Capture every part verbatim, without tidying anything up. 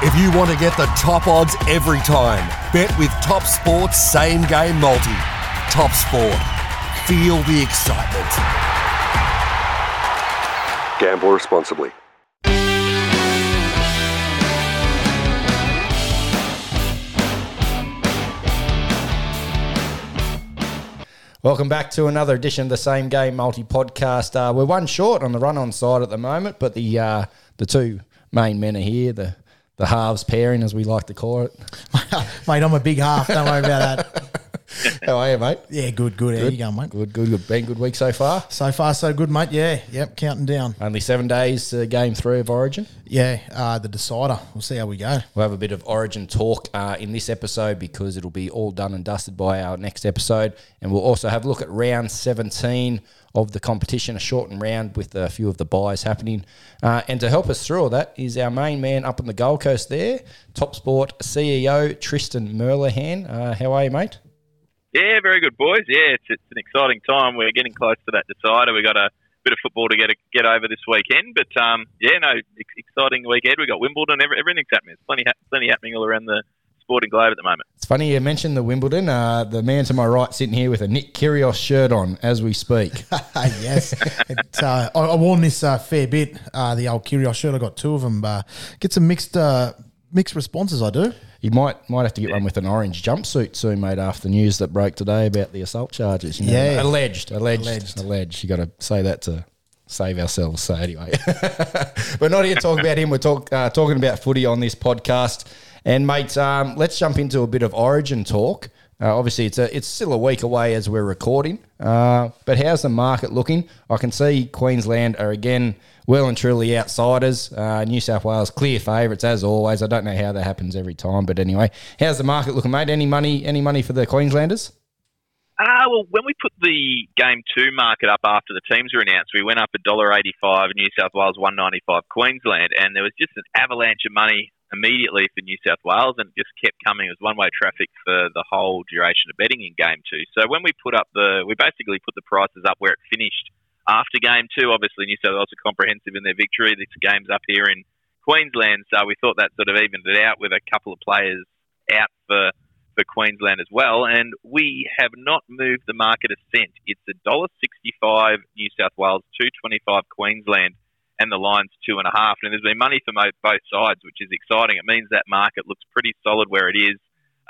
If you want to get the top odds every time, bet with TopSport's Same Game Multi. TopSport. Feel the excitement. Gamble responsibly. Welcome back to another edition of the Same Game Multi Podcast. Uh, we're one short on the run-on side at the moment, but the uh, the two main men are here, the the halves pairing, as we like to call it. Mate, I'm a big half. Don't worry about that. How are you, mate? Yeah, good, good. How are you going, mate? Good, good, good. Been a good week so far? So far, so good, mate. Yeah, yep, counting down. Only seven days to Game three of Origin? Yeah, uh, the decider. We'll see how we go. We'll have a bit of Origin talk uh, in this episode because it'll be all done and dusted by our next episode. And we'll also have a look at round seventeen of the competition, a shortened round with a few of the buys happening. Uh, and to help us through all that is our main man up on the Gold Coast there, TopSport C E O Tristan Merlehan. Uh, how are you, mate? Yeah, very good, boys. Yeah, it's, it's an exciting time. We're getting close to that decider. We've got a bit of football to get a, get over this weekend. But, um, yeah, no, exciting weekend. We've got Wimbledon. Every, everything's happening. There's plenty, plenty happening all around the sporting globe at the moment. It's funny you mentioned the Wimbledon. Uh, the man to my right sitting here with a Nick Kyrgios shirt on as we speak. Yes. It, uh, I, I worn this a uh, fair bit, uh, the old Kyrgios shirt. I got two of them. Uh, get some mixed uh, mixed responses, I do. You might might have to get yeah. one with an orange jumpsuit soon, mate, after the news that broke today about the assault charges. You know? Yeah. Alleged. Alleged. Alleged. Alleged. You got to say that to save ourselves. So anyway, we're not here to talk about him. We're talk, uh, talking about footy on this podcast. And, mate, um, let's jump into a bit of Origin talk. Uh, obviously, it's a, it's still a week away as we're recording, uh, but how's the market looking? I can see Queensland are, again, well and truly outsiders. Uh, New South Wales, clear favourites, as always. I don't know how that happens every time, but anyway. How's the market looking, mate? Any money Any money for the Queenslanders? Uh, well, when we put the Game two market up after the teams were announced, we went up one dollar eighty-five, New South Wales, one dollar ninety-five, Queensland, and there was just an avalanche of money immediately for New South Wales, and it just kept coming. It was one-way traffic for the whole duration of betting in Game two. So when we put up the, we basically put the prices up where it finished after Game two. Obviously, New South Wales are comprehensive in their victory. This game's up here in Queensland, so we thought that sort of evened it out with a couple of players out for, for Queensland as well. And we have not moved the market a cent. It's one dollar sixty-five New South Wales, two dollars twenty-five Queensland, and the line's two and a half. And there's been money for both sides, which is exciting. It means that market looks pretty solid where it is.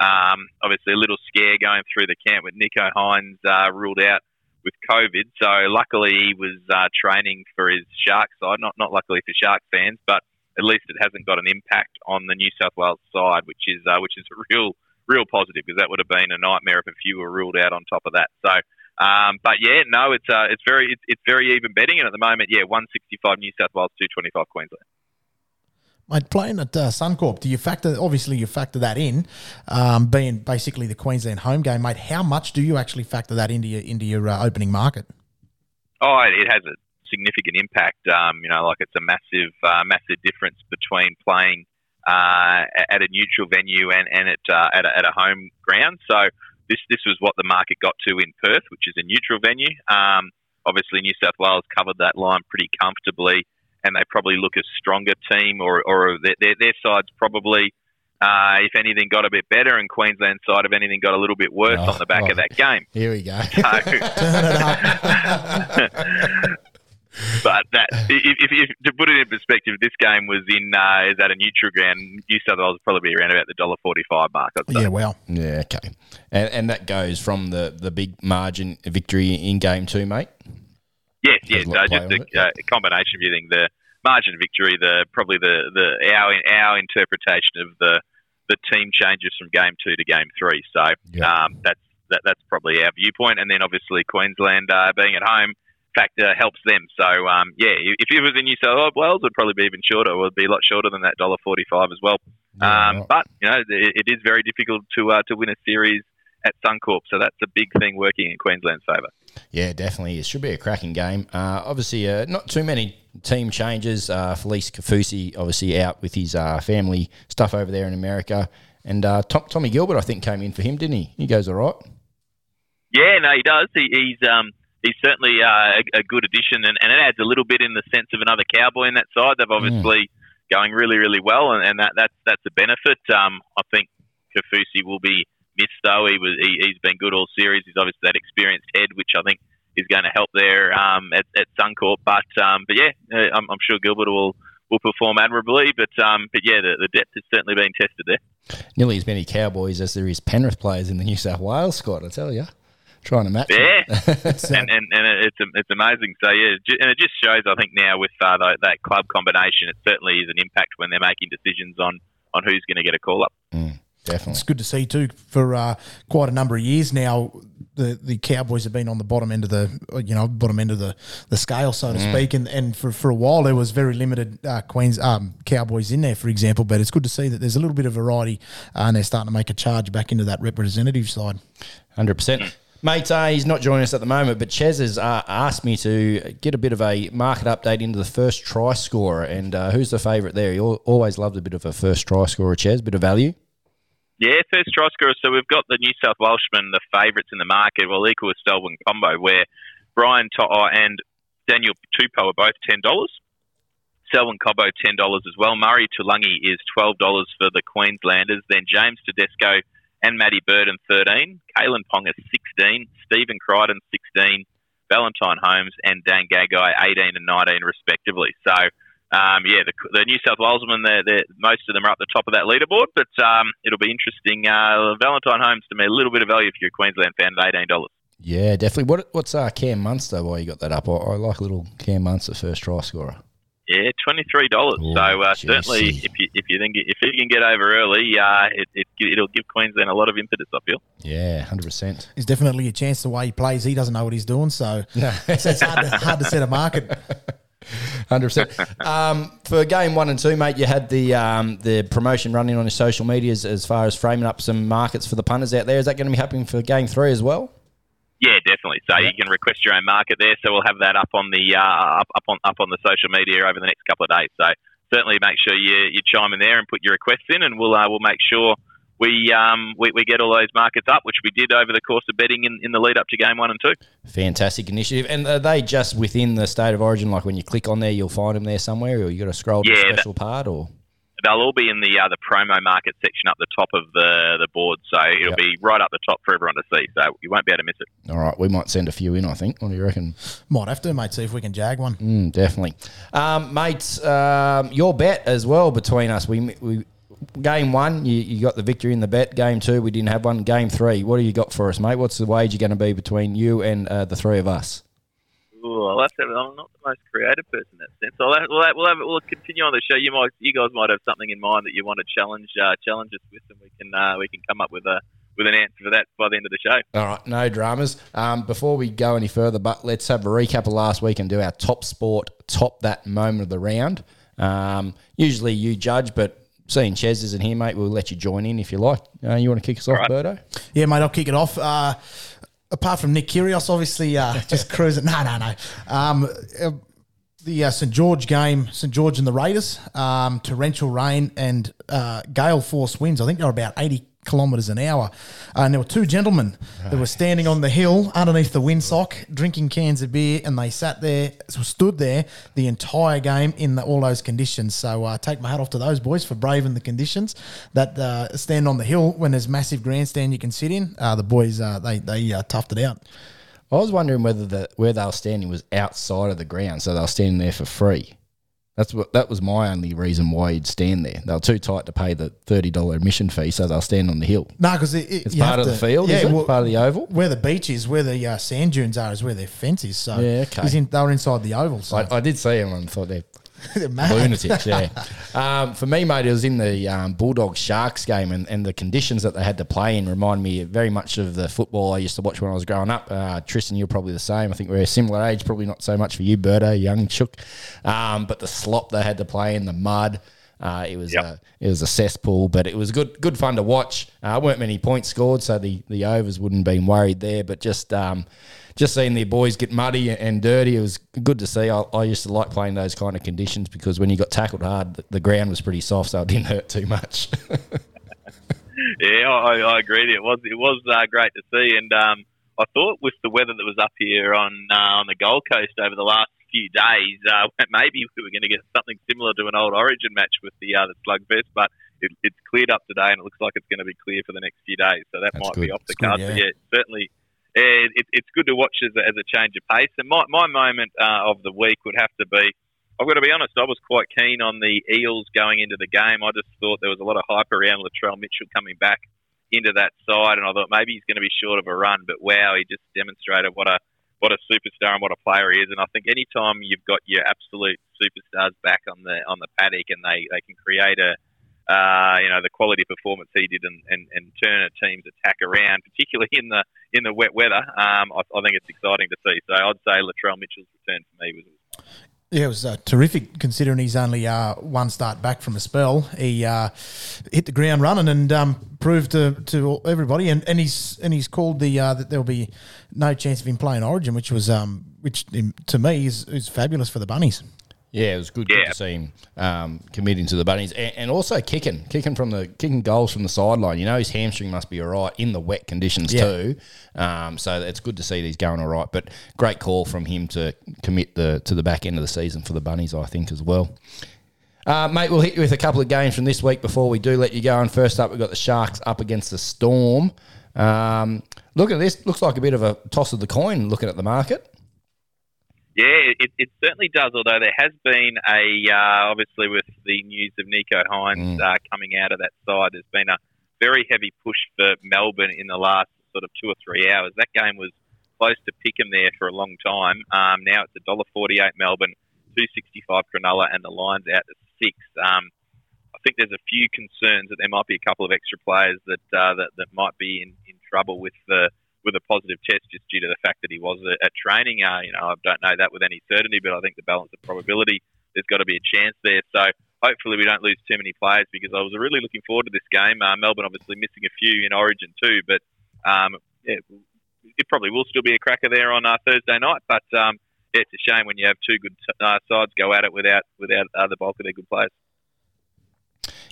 Um, obviously, a little scare going through the camp with Nicho Hynes uh, ruled out with COVID. So luckily he was uh, training for his Shark side. Not not luckily for Shark fans, but at least it hasn't got an impact on the New South Wales side, which is uh, which is a real, real positive, because that would have been a nightmare if a few were ruled out on top of that. So... Um, but yeah, no, it's uh, it's very it's, it's very even betting, and at the moment, yeah, one sixty five New South Wales, two twenty five Queensland. Mate, playing at uh, Suncorp, do you factor? Obviously, you factor that in, um, being basically the Queensland home game, mate. How much do you actually factor that into your into your uh, opening market? Oh, it, it has a significant impact. Um, you know, like it's a massive uh, massive difference between playing uh, at a neutral venue and and at uh, at, a, at a home ground. So. This this was what the market got to in Perth, which is a neutral venue. Um, obviously, New South Wales covered that line pretty comfortably, and they probably look a stronger team, or or their their, their side's probably, uh, if anything, got a bit better, and Queensland's side, if anything, got a little bit worse oh, on the back oh, of that game. Here we go. So, but that, if, if, if to put it in perspective, this game was in uh, is at a neutral ground. New South Wales would probably be around about the one dollar forty-five mark. I'd say. Yeah, well, yeah, okay. And, and that goes from the, the big margin victory in Game two, mate? Yes, yes. So just a, uh, a combination of everything. The margin victory, the probably the, the our our interpretation of the the team changes from Game two to Game three. So yeah. um, that's that, that's probably our viewpoint. And then obviously Queensland uh, being at home factor helps them. So, um, yeah, if it was in New South Wales, it would probably be even shorter. It would be a lot shorter than that one dollar forty-five as well. Yeah, um, right. But, you know, it, it is very difficult to uh, to win a series at Suncorp. So that's a big thing working in Queensland's favour. Yeah, definitely. It should be a cracking game. Uh, obviously, uh, not too many team changes. Uh, Felise Kaufusi obviously out with his uh, family stuff over there in America. And uh, Tom, Tommy Gilbert, I think, came in for him, didn't he? He goes all right. Yeah, no, he does. He, he's... Um, He's certainly uh, a, a good addition, and, and it adds a little bit in the sense of another cowboy in that side. They've obviously mm. going really, really well, and, and that, that's that's a benefit. Um, I think Kaufusi will be missed, though. He was he, he's been good all series. He's obviously that experienced head, which I think is going to help there um, at, at Suncorp. But um, but yeah, I'm, I'm sure Gilbert will. will perform admirably, but um, but yeah, the, the depth has certainly been tested there. Nearly as many Cowboys as there is Penrith players in the New South Wales squad, I tell you. Trying to match yeah. it. so. and, and and it's it's amazing. So yeah, and it just shows, I think, now with uh, the, that club combination, it certainly is an impact when they're making decisions on, on who's going to get a call-up. Mm, definitely. It's good to see, too, for uh, quite a number of years now, The, the Cowboys have been on the bottom end of the you know bottom end of the, the scale, so to mm. speak, and and for, for a while there was very limited uh, Queens um, Cowboys in there, for example. But it's good to see that there's a little bit of variety, uh, and they're starting to make a charge back into that representative side. one hundred percent. Mate, uh, he's not joining us at the moment, but Chez has uh, asked me to get a bit of a market update into the first try scorer, and uh, who's the favourite there? He al- always loved a bit of a first try scorer, Chez, bit of value. Yeah, first try scorer. So we've got the New South Welshman, the favourites in the market, well, equal with Selwyn Cobbo, where Brian To'o and Daniel Tupou are both ten dollars. Selwyn Cobbo, ten dollars as well. Murray Tulangi is twelve dollars for the Queenslanders. Then James Tedesco and Matty Burton, thirteen dollars. Kalen Ponga, sixteen dollars. Stephen Crichton, sixteen dollars. Valentine Holmes and Dan Gagai, eighteen dollars and nineteen dollars respectively. So, Um, yeah, the, the New South Walesmen, they're, they're, most of them are up the top of that leaderboard, but um, it'll be interesting. Uh, Valentine Holmes, to me, a little bit of value if you're a Queensland fan at eighteen dollars. Yeah, definitely. What, what's uh, Cam Munster, why you got that up? I, I like little Cam Munster, first try scorer. Yeah, twenty-three dollars. Ooh, so uh, certainly, if you if you think if you can get over early, uh, it, it, it'll give Queensland a lot of impetus, I feel. Yeah, one hundred percent. There's definitely a chance the way he plays, he doesn't know what he's doing, so no. it's, it's hard, to, hard to set a market. one hundred percent. Um, for game one and two, mate, you had the um, the promotion running on your social medias as far as framing up some markets for the punters out there. Is that going to be happening for game three as well? Yeah, definitely. So yeah. You can request your own market there. So we'll have that up on the uh, up, up on up on the social media over the next couple of days. So certainly make sure you, you chime in there and put your requests in, and we'll uh, we'll make sure we um we, we get all those markets up, which we did over the course of betting in, in the lead up to game one and two. Fantastic initiative. And are they just within the state of origin? Like when you click on there, you'll find them there somewhere, or you got to scroll to yeah, a special that, part, or they'll all be in the uh, the promo market section up the top of the the board. So it'll yep. be right up the top for everyone to see. So you won't be able to miss it. All right, we might send a few in. I think. What do you reckon? Might have to, mate. See if we can jag one. Mm, definitely, um, mate. Um, your bet as well between us. We we. Game one, you, you got the victory in the bet. Game two, we didn't have one. Game three, what do you got for us, mate? What's the wager going to be between you and uh, the three of us? Ooh, I'll have to, I'm not the most creative person in that sense. I'll have, we'll, have, we'll, have, we'll continue on the show. You might, you guys might have something in mind that you want to challenge uh, challenge us with, and we can uh, we can come up with a with an answer for that by the end of the show. All right, no dramas. Um, before we go any further, but let's have a recap of last week and do our top sport, top that moment of the round. Um, usually you judge, but seeing Chez isn't here, mate, we'll let you join in if you like. Uh, you want to kick us off, right, Birdo? Yeah, mate, I'll kick it off. Uh, apart from Nick Kyrgios, obviously, uh, just cruising. No, no, no. Um, the uh, St George game, St George and the Raiders, um, torrential rain and uh, gale force winds. I think they were about eighty kilometres an hour. Uh, and there were two gentlemen right. that were standing on the hill underneath the windsock, drinking cans of beer, and they sat there, stood there the entire game in the, all those conditions. So uh, take my hat off to those boys for braving the conditions that uh, stand on the hill when there's massive grandstand you can sit in. Uh, the boys, uh, they, they uh, toughed it out. I was wondering whether the where they were standing was outside of the ground, so they were standing there for free. That's what. That was my only reason why you'd stand there. They were too tight to pay the thirty dollars admission fee, so they'll stand on the hill. No, because it, it, it's part of to, the field, yeah, is it? Well, part of the oval? Where the beach is, where the uh, sand dunes are, is where their fence is. So yeah, okay. In, they were inside the oval. So. I, I did see them and thought they're, they're lunatics, yeah. um, for me, mate, it was in the um, Bulldogs-Sharks game, and, and the conditions that they had to play in remind me very much of the football I used to watch when I was growing up. Uh, Tristan, you're probably the same. I think we're a similar age, probably not so much for you, Birdo, young chook. Um, but the slop they had to play in, the mud, uh, it was yep. a, it was a cesspool, but it was good good fun to watch. Uh, weren't many points scored, so the, the overs wouldn't have been worried there, but just... Um, Just seeing their boys get muddy and dirty, it was good to see. I, I used to like playing those kind of conditions because when you got tackled hard, the, the ground was pretty soft, so it didn't hurt too much. yeah, I, I agree. It was it was uh, great to see, and um, I thought with the weather that was up here on uh, on the Gold Coast over the last few days, uh, maybe we were going to get something similar to an old Origin match with the uh, the slugfest, but it, it's cleared up today, and it looks like it's going to be clear for the next few days. So that That's might good. be off the cards. Yeah. But yeah, certainly, yeah, it, it's good to watch as a, as a change of pace. And my my moment uh, of the week would have to be, I've got to be honest, I was quite keen on the Eels going into the game. I just thought there was a lot of hype around Latrell Mitchell coming back into that side, and I thought maybe he's going to be short of a run, but wow, he just demonstrated what a what a superstar and what a player he is. And I think any time you've got your absolute superstars back on the on the paddock, and they, they can create a uh, you know the quality performance he did, and, and, and turn a team's attack around, particularly in the in the wet weather, um, I, I think it's exciting to see. So I'd say Latrell Mitchell's return for me was. Yeah, it was uh, terrific, considering he's only uh, one start back from a spell. He uh, hit the ground running and um, proved to to everybody, and, and he's and he's called the uh, that there'll be no chance of him playing Origin, which was um which to me is, is fabulous for the Bunnies. Yeah, it was good, yeah. good to see him um, committing to the Bunnies, and, and also kicking, kicking from the kicking goals from the sideline. You know, his hamstring must be all right in the wet conditions yeah. too. Um, so it's good to see that he's going all right. But great call from him to commit the to the back end of the season for the Bunnies, I think, as well. Uh, mate, we'll hit you with a couple of games from this week before we do let you go. And first up, we've got the Sharks up against the Storm. Um, look at this; looks like a bit of a toss of the coin looking at the market. Yeah, it, it certainly does, although there has been a, uh, obviously with the news of Nicho Hynes mm. uh, coming out of that side, there's been a very heavy push for Melbourne in the last sort of two or three hours. That game was close to pick'em there for a long time. Um, now it's one dollar forty-eight Melbourne, two dollars sixty-five Cronulla, and the line's out at six. Um, I think there's a few concerns that there might be a couple of extra players that uh, that, that might be in, in trouble with the with a positive test, just due to the fact that he was at training. Uh, you know, I don't know that with any certainty, but I think the balance of probability, there's got to be a chance there. So hopefully we don't lose too many players, because I was really looking forward to this game. Uh, Melbourne obviously missing a few in Origin too, but um, it, it probably will still be a cracker there on uh, Thursday night. But um, yeah, it's a shame when you have two good uh, sides go at it without without uh, the bulk of their good players.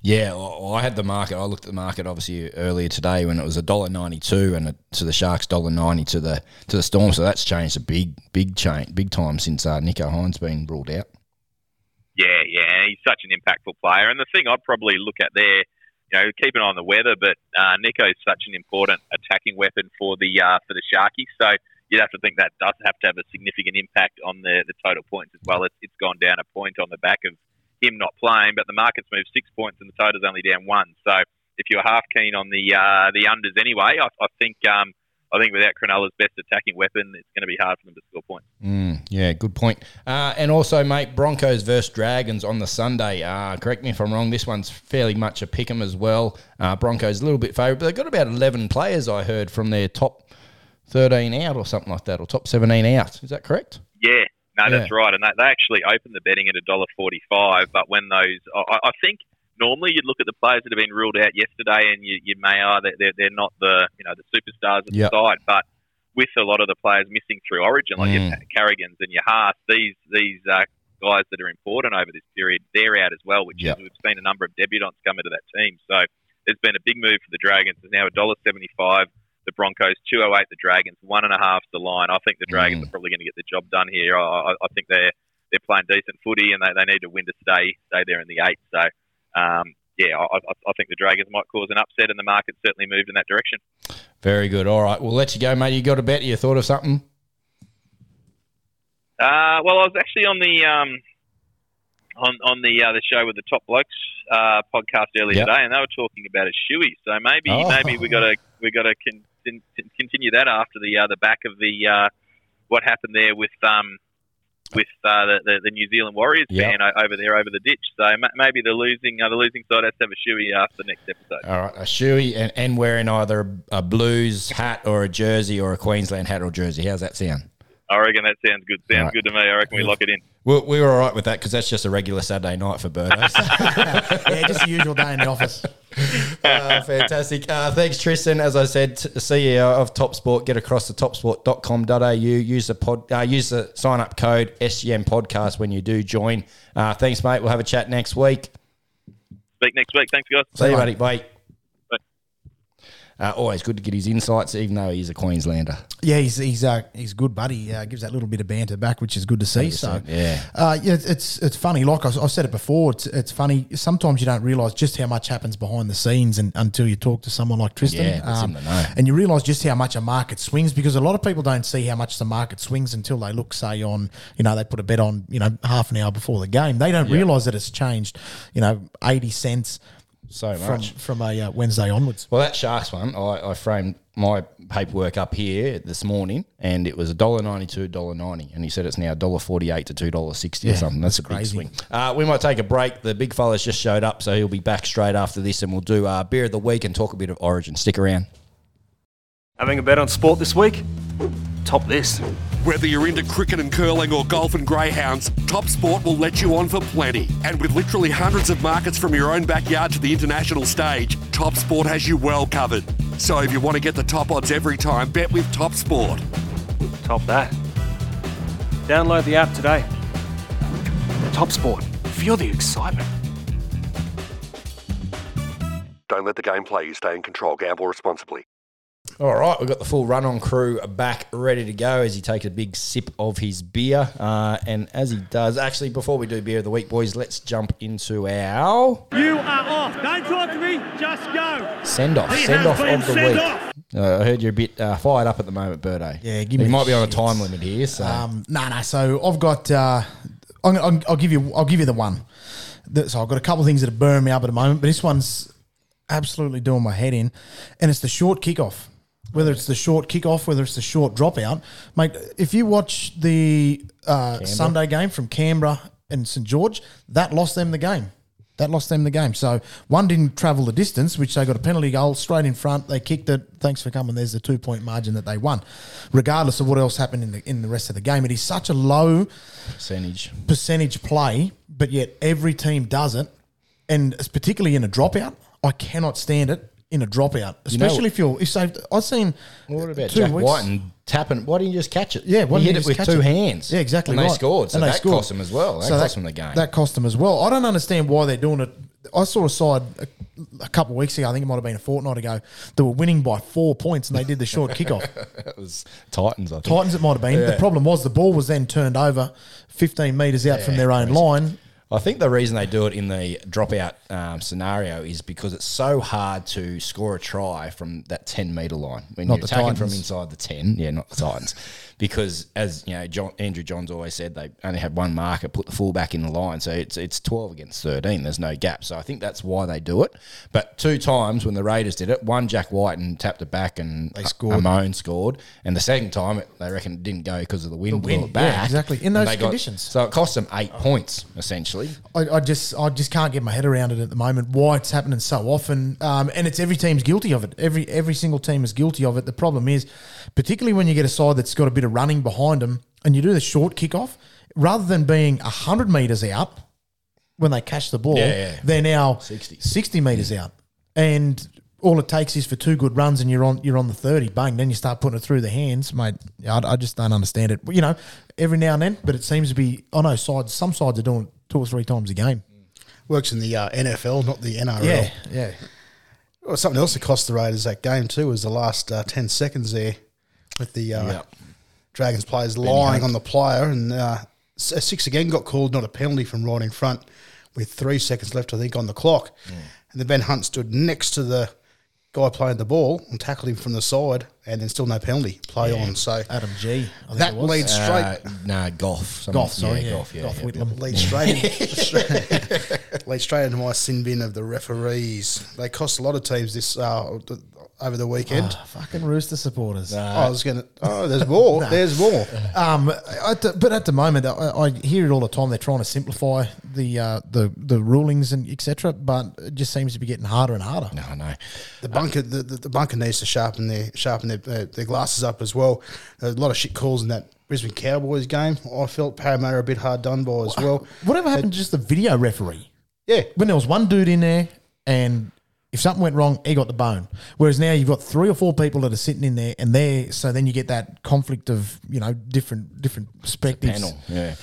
Yeah, well, I had the market. I looked at the market obviously earlier today when it was one dollar ninety-two and to the Sharks, one dollar ninety to the to the Storm. So that's changed a big, big change, big time since uh, Nicho Hynes been ruled out. Yeah, yeah, he's such an impactful player. And the thing I'd probably look at there, you know, keep an eye on the weather, but uh, Nicho is such an important attacking weapon for the uh, for the Sharkies. So you'd have to think that does have to have a significant impact on the, the total points as well. It's, it's gone down a point on the back of him not playing, but the market's moved six points and the total's only down one. So if you're half keen on the uh, the unders anyway, I, I think um, I think without Cronulla's best attacking weapon, it's going to be hard for them to score points. Mm, yeah, good point. Uh, and also, mate, Broncos versus Dragons on the Sunday. Uh, correct me if I'm wrong, this one's fairly much a pick 'em as well. Uh, Broncos a little bit favourite, but they've got about eleven players, I heard, from their top thirteen out or something like that, or top seventeen out. Is that correct? Yeah. No, yeah. That's right. And they, they actually opened the betting at one dollar forty-five, but when those... I, I think normally you'd look at the players that have been ruled out yesterday and you, you may, oh, they're, they're not the you know the superstars at yep. the side, but with a lot of the players missing through Origin, like mm. your Carrigans and your Haas, these these uh, guys that are important over this period, they're out as well, which yep. is, we've seen a number of debutants come into that team. So there's been a big move for the Dragons. It's now one dollar seventy-five. The Broncos, two oh eight the Dragons, one and a half the line. I think the Dragons mm. are probably going to get the job done here. I, I think they're they're playing decent footy and they, they need to win to stay stay there in the eight. So, um, yeah, I, I think the Dragons might cause an upset and the market certainly moved in that direction. Very good. All right, we'll let you go, mate. You got a bet? You thought of something? Uh, well, I was actually on the um, on on the uh, the show with the Top Blokes uh, podcast earlier yep. today, and they were talking about a shoey. So maybe oh. maybe we got to we got to. Con- continue that after the uh, the back of the uh, what happened there with um with uh, the, the the New Zealand Warriors yep. fan over there over the ditch. So ma- maybe the losing uh, the losing side has to have a shoey after the next episode. All right, a shoey and, and wearing either a Blues hat or a jersey or a Queensland hat or jersey. How's that sound? I reckon that sounds good. Sounds right. good to me. I reckon we lock it in. We're, we were all right with that because that's just a regular Saturday night for Birdo. So. yeah, just the usual day in the office. Uh, fantastic. Uh, thanks, Tristan. As I said, C E O of TopSport. Get across to top sport dot com dot a u. Use the pod. Uh, use the sign-up code S G M Podcast when you do join. Uh, thanks, mate. We'll have a chat next week. Speak next week. Thanks, guys. See, See you, mate. buddy. Bye. Uh, always good to get his insights, even though he's a Queenslander. Yeah, he's he's uh, he's a good buddy. Uh, gives that little bit of banter back, which is good to see. So yeah, uh, yeah, it's it's funny. Like I, I've said it before, it's it's funny. Sometimes you don't realise just how much happens behind the scenes, and until you talk to someone like Tristan, yeah, that's um, him to know. And you realise just how much a market swings, because a lot of people don't see how much the market swings until they look, say, on you know they put a bet on you know half an hour before the game. They don't yeah. realise that it's changed, you know, eighty cents. So much from, from a uh, Wednesday onwards. Well, that Sharks one, I, I framed my paperwork up here this morning, and it was one dollar ninety-two, one dollar ninety, and he said it's now one dollar forty-eight to two dollars sixty yeah, or something. That's, that's a big crazy. swing. Uh, we might take a break. The big fella's just showed up, so he'll be back straight after this, and we'll do uh, Beer of the Week and talk a bit of Origin. Stick around. Having a bet on sport this week? Top this. Whether you're into cricket and curling or golf and greyhounds, TopSport will let you on for plenty. And with literally hundreds of markets from your own backyard to the international stage, TopSport has you well covered. So if you want to get the top odds every time, bet with TopSport. Top that. Download the app today. TopSport. Feel the excitement. Don't let the game play you. Stay in control. Gamble responsibly. All right, we've got the full run-on crew back ready to go as he takes a big sip of his beer. Uh, and as he does, actually, before we do Beer of the Week, boys, let's jump into our... You are off. Don't talk to me. Just go. Send-off. Send-off of the week. Uh, I heard you're a bit uh, fired up at the moment, Birdo. Yeah, give me You might shit. be on a time limit here. So. Um, no, no. So I've got... Uh, I'm, I'm, I'll give you I'll give you the one. So I've got a couple of things that are burning me up at the moment, but this one's absolutely doing my head in, and it's the short kickoff. Whether it's the short kickoff, whether it's the short dropout. Mate, if you watch the uh, Sunday game from Canberra and St George, that lost them the game. That lost them the game. So one didn't travel the distance, which they got a penalty goal straight in front. They kicked it. Thanks for coming. There's the two-point margin that they won, regardless of what else happened in the in the rest of the game. It is such a low percentage percentage play, but yet every team does it, and it's particularly in a dropout. I cannot stand it. In a dropout, especially you know, if you're, if saved, I've seen. What about Jack weeks. White and tapping? Why didn't you just catch it? Yeah, why he didn't hit you just it with two it? hands. Yeah, exactly. And right. they scored, so and they that scored. cost them as well. That so cost that, them the game. That cost them as well. I don't understand why they're doing it. I saw a side a, a couple of weeks ago. I think it might have been a fortnight ago. They were winning by four points, and they did the short kickoff. It was Titans, I think. Titans, it might have been. Yeah. The problem was the ball was then turned over, fifteen metres out yeah, from their own crazy. line. I think the reason they do it in the dropout um, scenario is because it's so hard to score a try from that ten-metre line. When not you're attacking from inside the ten. Yeah, not the Titans. Because, as you know, John, Andrew Johns always said, they only had one marker, put the fullback in the line. So it's it's twelve against thirteen. There's no gap. So I think that's why they do it. But two times when the Raiders did it, one Jack White and tapped it back and they scored. Amon scored. And the second time, it, they reckon it didn't go because of the wind. The wind blew it back. Yeah, exactly. In those conditions. Got, so it cost them eight oh. points, essentially. I, I just I just can't get my head around it at the moment, why it's happening so often. Um, and it's every team's guilty of it. Every, every single team is guilty of it. The problem is, particularly when you get a side that's got a bit of running behind them, and you do the short kickoff, rather than being one hundred metres out when they catch the ball, yeah, yeah. they're now sixty, sixty metres yeah. out. And all it takes is for two good runs and you're on you're on the thirty, bang, then you start putting it through the hands. Mate, I, I just don't understand it. You know, every now and then, but it seems to be, I know sides, some sides are doing it two or three times a game. Works in the uh, N F L, not the N R L. Yeah, yeah. Well, something else that cost the Raiders that game too was the last uh, ten seconds there with the... Uh, yeah. Dragons players lying on the player, and uh, six again got called, not a penalty, from right in front with three seconds left, I think, on the clock. Mm. And then Ben Hunt stood next to the guy playing the ball and tackled him from the side, and then still no penalty play yeah. on. So Adam G. I think that it was. leads straight. Uh, no, Goff. Goff, sorry. Yeah, yeah. Goff, yeah. Goff yeah. Whitlam. Leads straight, lead straight into my sin bin of the referees. They cost a lot of teams this uh, – over the weekend. Oh, fucking Rooster supporters. No. I was going to... Oh, there's more. no. There's more. Um, at the, but at the moment, I, I hear it all the time. They're trying to simplify the uh, the, the rulings and et cetera, but it just seems to be getting harder and harder. No, no. The bunker um, the, the, the bunker needs to sharpen their sharpen their, uh, their glasses up as well. There's a lot of shit calls in that Brisbane Cowboys game. I felt Parramatta a bit hard done by as well. Whatever happened to just the video referee? Yeah. When there was one dude in there and... If something went wrong, he got the bone. Whereas now you've got three or four people that are sitting in there and there, so then you get that conflict of, you know, different different perspectives. Panel, yeah.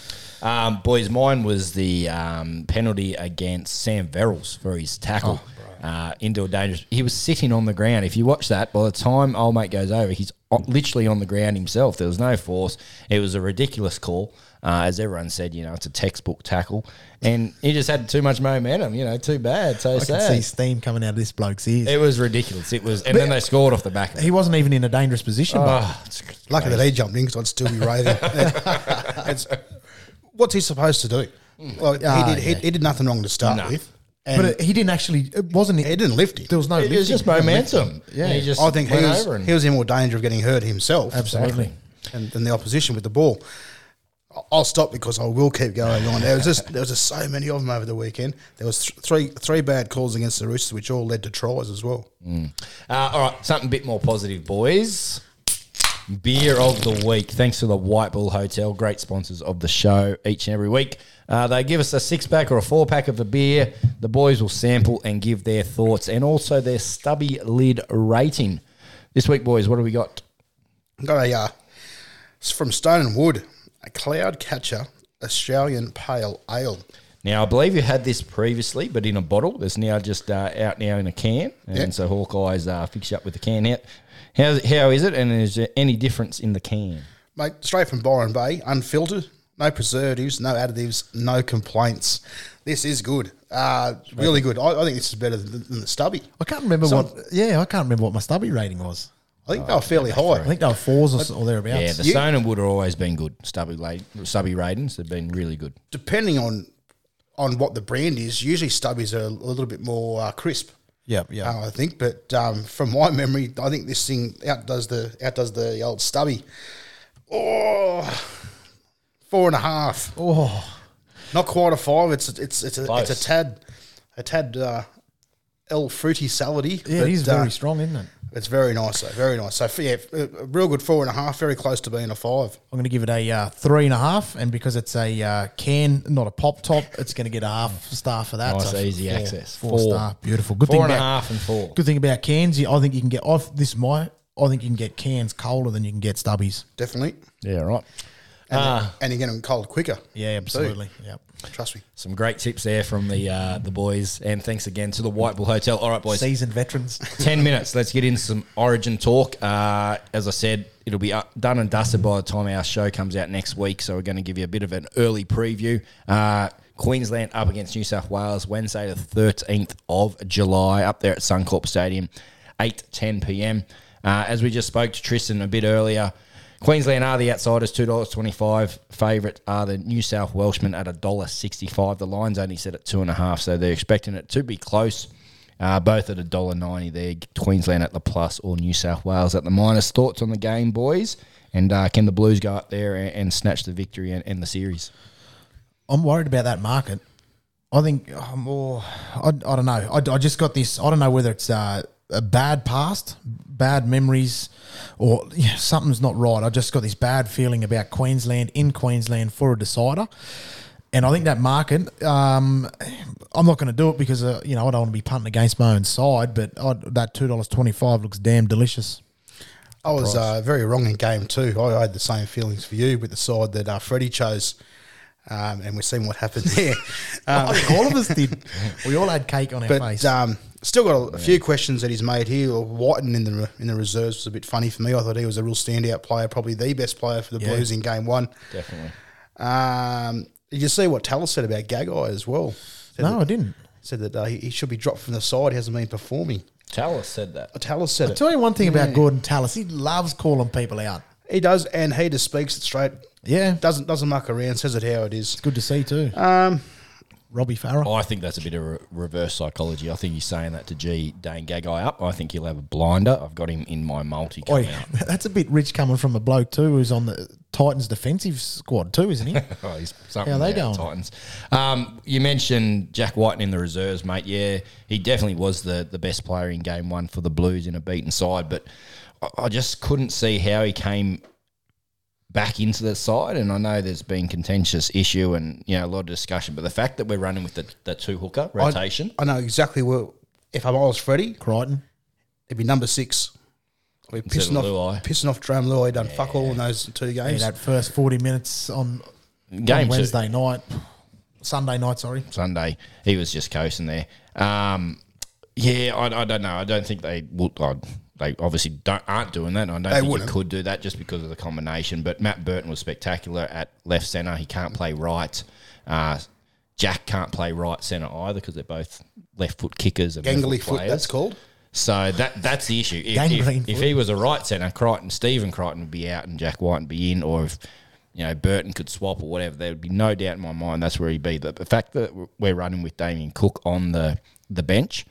Um, boys, mine was the um, penalty against Sam Verrills for his tackle. Oh. Uh, into a dangerous. He was sitting on the ground. If you watch that, by the time old mate goes over, he's literally on the ground himself. There was no force. It was a ridiculous call. Uh, as everyone said, you know, it's a textbook tackle. And he just had too much momentum, you know, too bad, so I sad. I can see steam coming out of this bloke's ears. It was ridiculous. It was, And but then they scored off the back of it. He wasn't even in a dangerous position. Oh, but lucky that he jumped in because I'd still be raving. It's, what's he supposed to do? Well, uh, he, did, yeah. he, he did nothing wrong to start no. with. And but it, he didn't actually, it wasn't, it didn't lift him. There was no lift. It was just momentum. Yeah. He just I think he was, over and he was in more danger of getting hurt himself. Absolutely. And than the opposition with the ball. I'll stop because I will keep going on. There was just there was just so many of them over the weekend. There was th- three three bad calls against the Roosters, which all led to tries as well. Mm. Uh, all right, something a bit more positive, boys. Beer of the week. Thanks to the White Bull Hotel, great sponsors of the show each and every week. Uh, they give us a six-pack or a four-pack of the beer. The boys will sample and give their thoughts and also their stubby lid rating. This week, boys, what have we got? I've got a, uh, it's from Stone and Wood, a Cloud Catcher Australian Pale Ale. Now, I believe you had this previously, but in a bottle. It's now just uh, out now in a can. And yep. so Hawkeye's uh, fixed you up with the can out. How, how is it, and is there any difference in the can? Mate, straight from Byron Bay, unfiltered. No preservatives, no additives, no complaints. This is good, uh, really good. I, I think this is better than, than the stubby. I can't remember so what. Yeah, I can't remember what my stubby rating was. I think oh, they were fairly high. Right. I think they were fours or, or thereabouts. Yeah, the yeah. Stone and Wood have always been good. Stubby, stubby ratings have been really good. Depending on on what the brand is, usually stubbies are a little bit more uh, crisp. Yeah, yeah, uh, I think. But um, from my memory, I think this thing outdoes the outdoes the old stubby. Oh. Four and a half. Oh, not quite a five. It's it's it's a Close. it's a tad a tad uh, L fruity salady. Yeah, but, it is very uh, strong, isn't it? It's very nice though. Very nice. So yeah, a real good four and a half. Very close to being a five. I'm going to give it a uh, three and a half, and because it's a uh, can, not a pop top, it's going to get a half star for that. Nice, so easy four, access. Four, four star. Beautiful. Good four thing and about, a half and four. Good thing about cans, I think you can get off this. My I think you can get cans colder than you can get stubbies. Definitely. Yeah. Right. And, ah. and you get them cold quicker. Yeah, absolutely. Yep. Trust me. Some great tips there from the uh, the boys. And thanks again to the White Bull Hotel. All right, boys. Seasoned veterans. Ten minutes. Let's get into some Origin talk. Uh, as I said, it'll be done and dusted by the time our show comes out next week. So we're going to give you a bit of an early preview. Uh, Queensland up against New South Wales Wednesday the thirteenth of July up there at Suncorp Stadium, eight ten p.m. Uh, as we just spoke to Tristan a bit earlier, Queensland are the outsiders, two dollars twenty-five. Favourite are the New South Welshmen at one dollar sixty-five. The line's only set at two point five, so they're expecting it to be close. Uh, both at one dollar ninety there, Queensland at the plus or New South Wales at the minus. Thoughts on the game, boys? And uh, can the Blues go up there and, and snatch the victory and, and the series? I'm worried about that market. I think I'm more – I don't know. I, I just got this – I don't know whether it's uh, – a bad past, bad memories, or yeah, something's not right. I just got this bad feeling about Queensland in Queensland for a decider, and I think that market. Um, I'm not going to do it because uh, you know I don't want to be punting against my own side, but I'd, that two dollars twenty five looks damn delicious. I was uh, very wrong in game two. I had the same feelings for you with the side that uh, Freddie chose. Um, and we've seen what happened there. um, I think all of us did. We all had cake on but, our face. Um, still got a, a few questions that he's made here. Whiten in the in the reserves was a bit funny for me. I thought he was a real standout player, probably the best player for the yeah. Blues in game one. Definitely. Um, did you see what Talis said about Gagai as well? Said no, that, I didn't. Said that uh, he, he should be dropped from the side. He hasn't been performing. Talis said that. Talis said I'll it. I'll tell you one thing yeah. about Gordon Talis. He loves calling people out. He does, and he just speaks it straight. Yeah. Doesn't doesn't muck around, says it how it is. It's good to see too. Um, Robbie Farrell. I think that's a bit of re- reverse psychology. I think he's saying that to G Dane Gagai up. I think he'll have a blinder. I've got him in my multi coming out. That's a bit rich coming from a bloke too who's on the Titans defensive squad too, isn't he? oh, he's something how are they going? Titans. Um, you mentioned Jack Whiten in the reserves, mate. Yeah, he definitely was the, the best player in game one for the Blues in a beaten side, but I, I just couldn't see how he came back into the side, and I know there's been contentious issue and you know a lot of discussion, but the fact that we're running with the, the two hooker rotation, I, I know exactly where. If I was Freddie Crichton, it'd be number six. We're pissing off, pissing off Dram Luai. Done yeah. fuck all in those two games. Yeah, that first forty minutes on game on Wednesday two. night, Sunday night, sorry. Sunday. He was just coasting there. Um, yeah, I, I don't know. I don't think they would. I'd, They obviously don't, aren't doing that, and I don't they think wouldn't. you could do that just because of the combination. But Matt Burton was spectacular at left centre. He can't play right. Uh, Jack can't play right centre either because they're both left foot kickers. And gangly foot, players. That's called. So that that's the issue. If, if, if he was a right centre, Crichton, Stephen Crichton would be out and Jack White would be in, or if you know Burton could swap or whatever, there would be no doubt in my mind that's where he'd be. But the fact that we're running with Damian Cook on the, the bench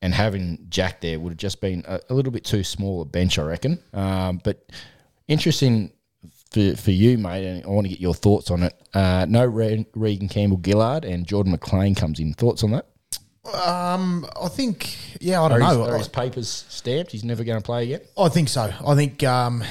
and having Jack there would have just been a, a little bit too small a bench, I reckon. Um, but interesting for, for you, mate, and I want to get your thoughts on it. Uh, no Re- Reagan Campbell-Gillard and Jordan McLean comes in. Thoughts on that? Um, I think, yeah, I don't are know. His, are his papers stamped? He's never going to play again? I think so. I think um,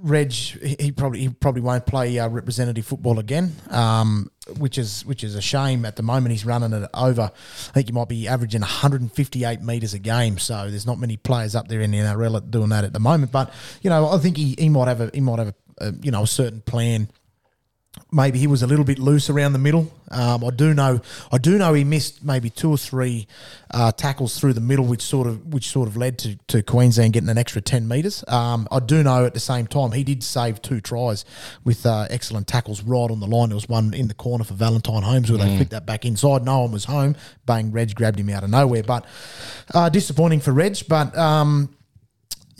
Reg, he probably he probably won't play uh, representative football again. Um Which is which is a shame. At the moment, he's running it over. I think he might be averaging one hundred fifty-eight metres a game. So there's not many players up there in the N R L doing that at the moment. But you know, I think he, he might have a he might have a, a you know a certain plan. Maybe he was a little bit loose around the middle. Um, I do know I do know he missed maybe two or three uh, tackles through the middle, which sort of which sort of led to, to Queensland getting an extra ten metres. Um, I do know at the same time he did save two tries with uh, excellent tackles right on the line. There was one in the corner for Valentine Holmes where mm. they flicked that back inside. No one was home. Bang, Reg grabbed him out of nowhere. But uh, disappointing for Reg, but... Um,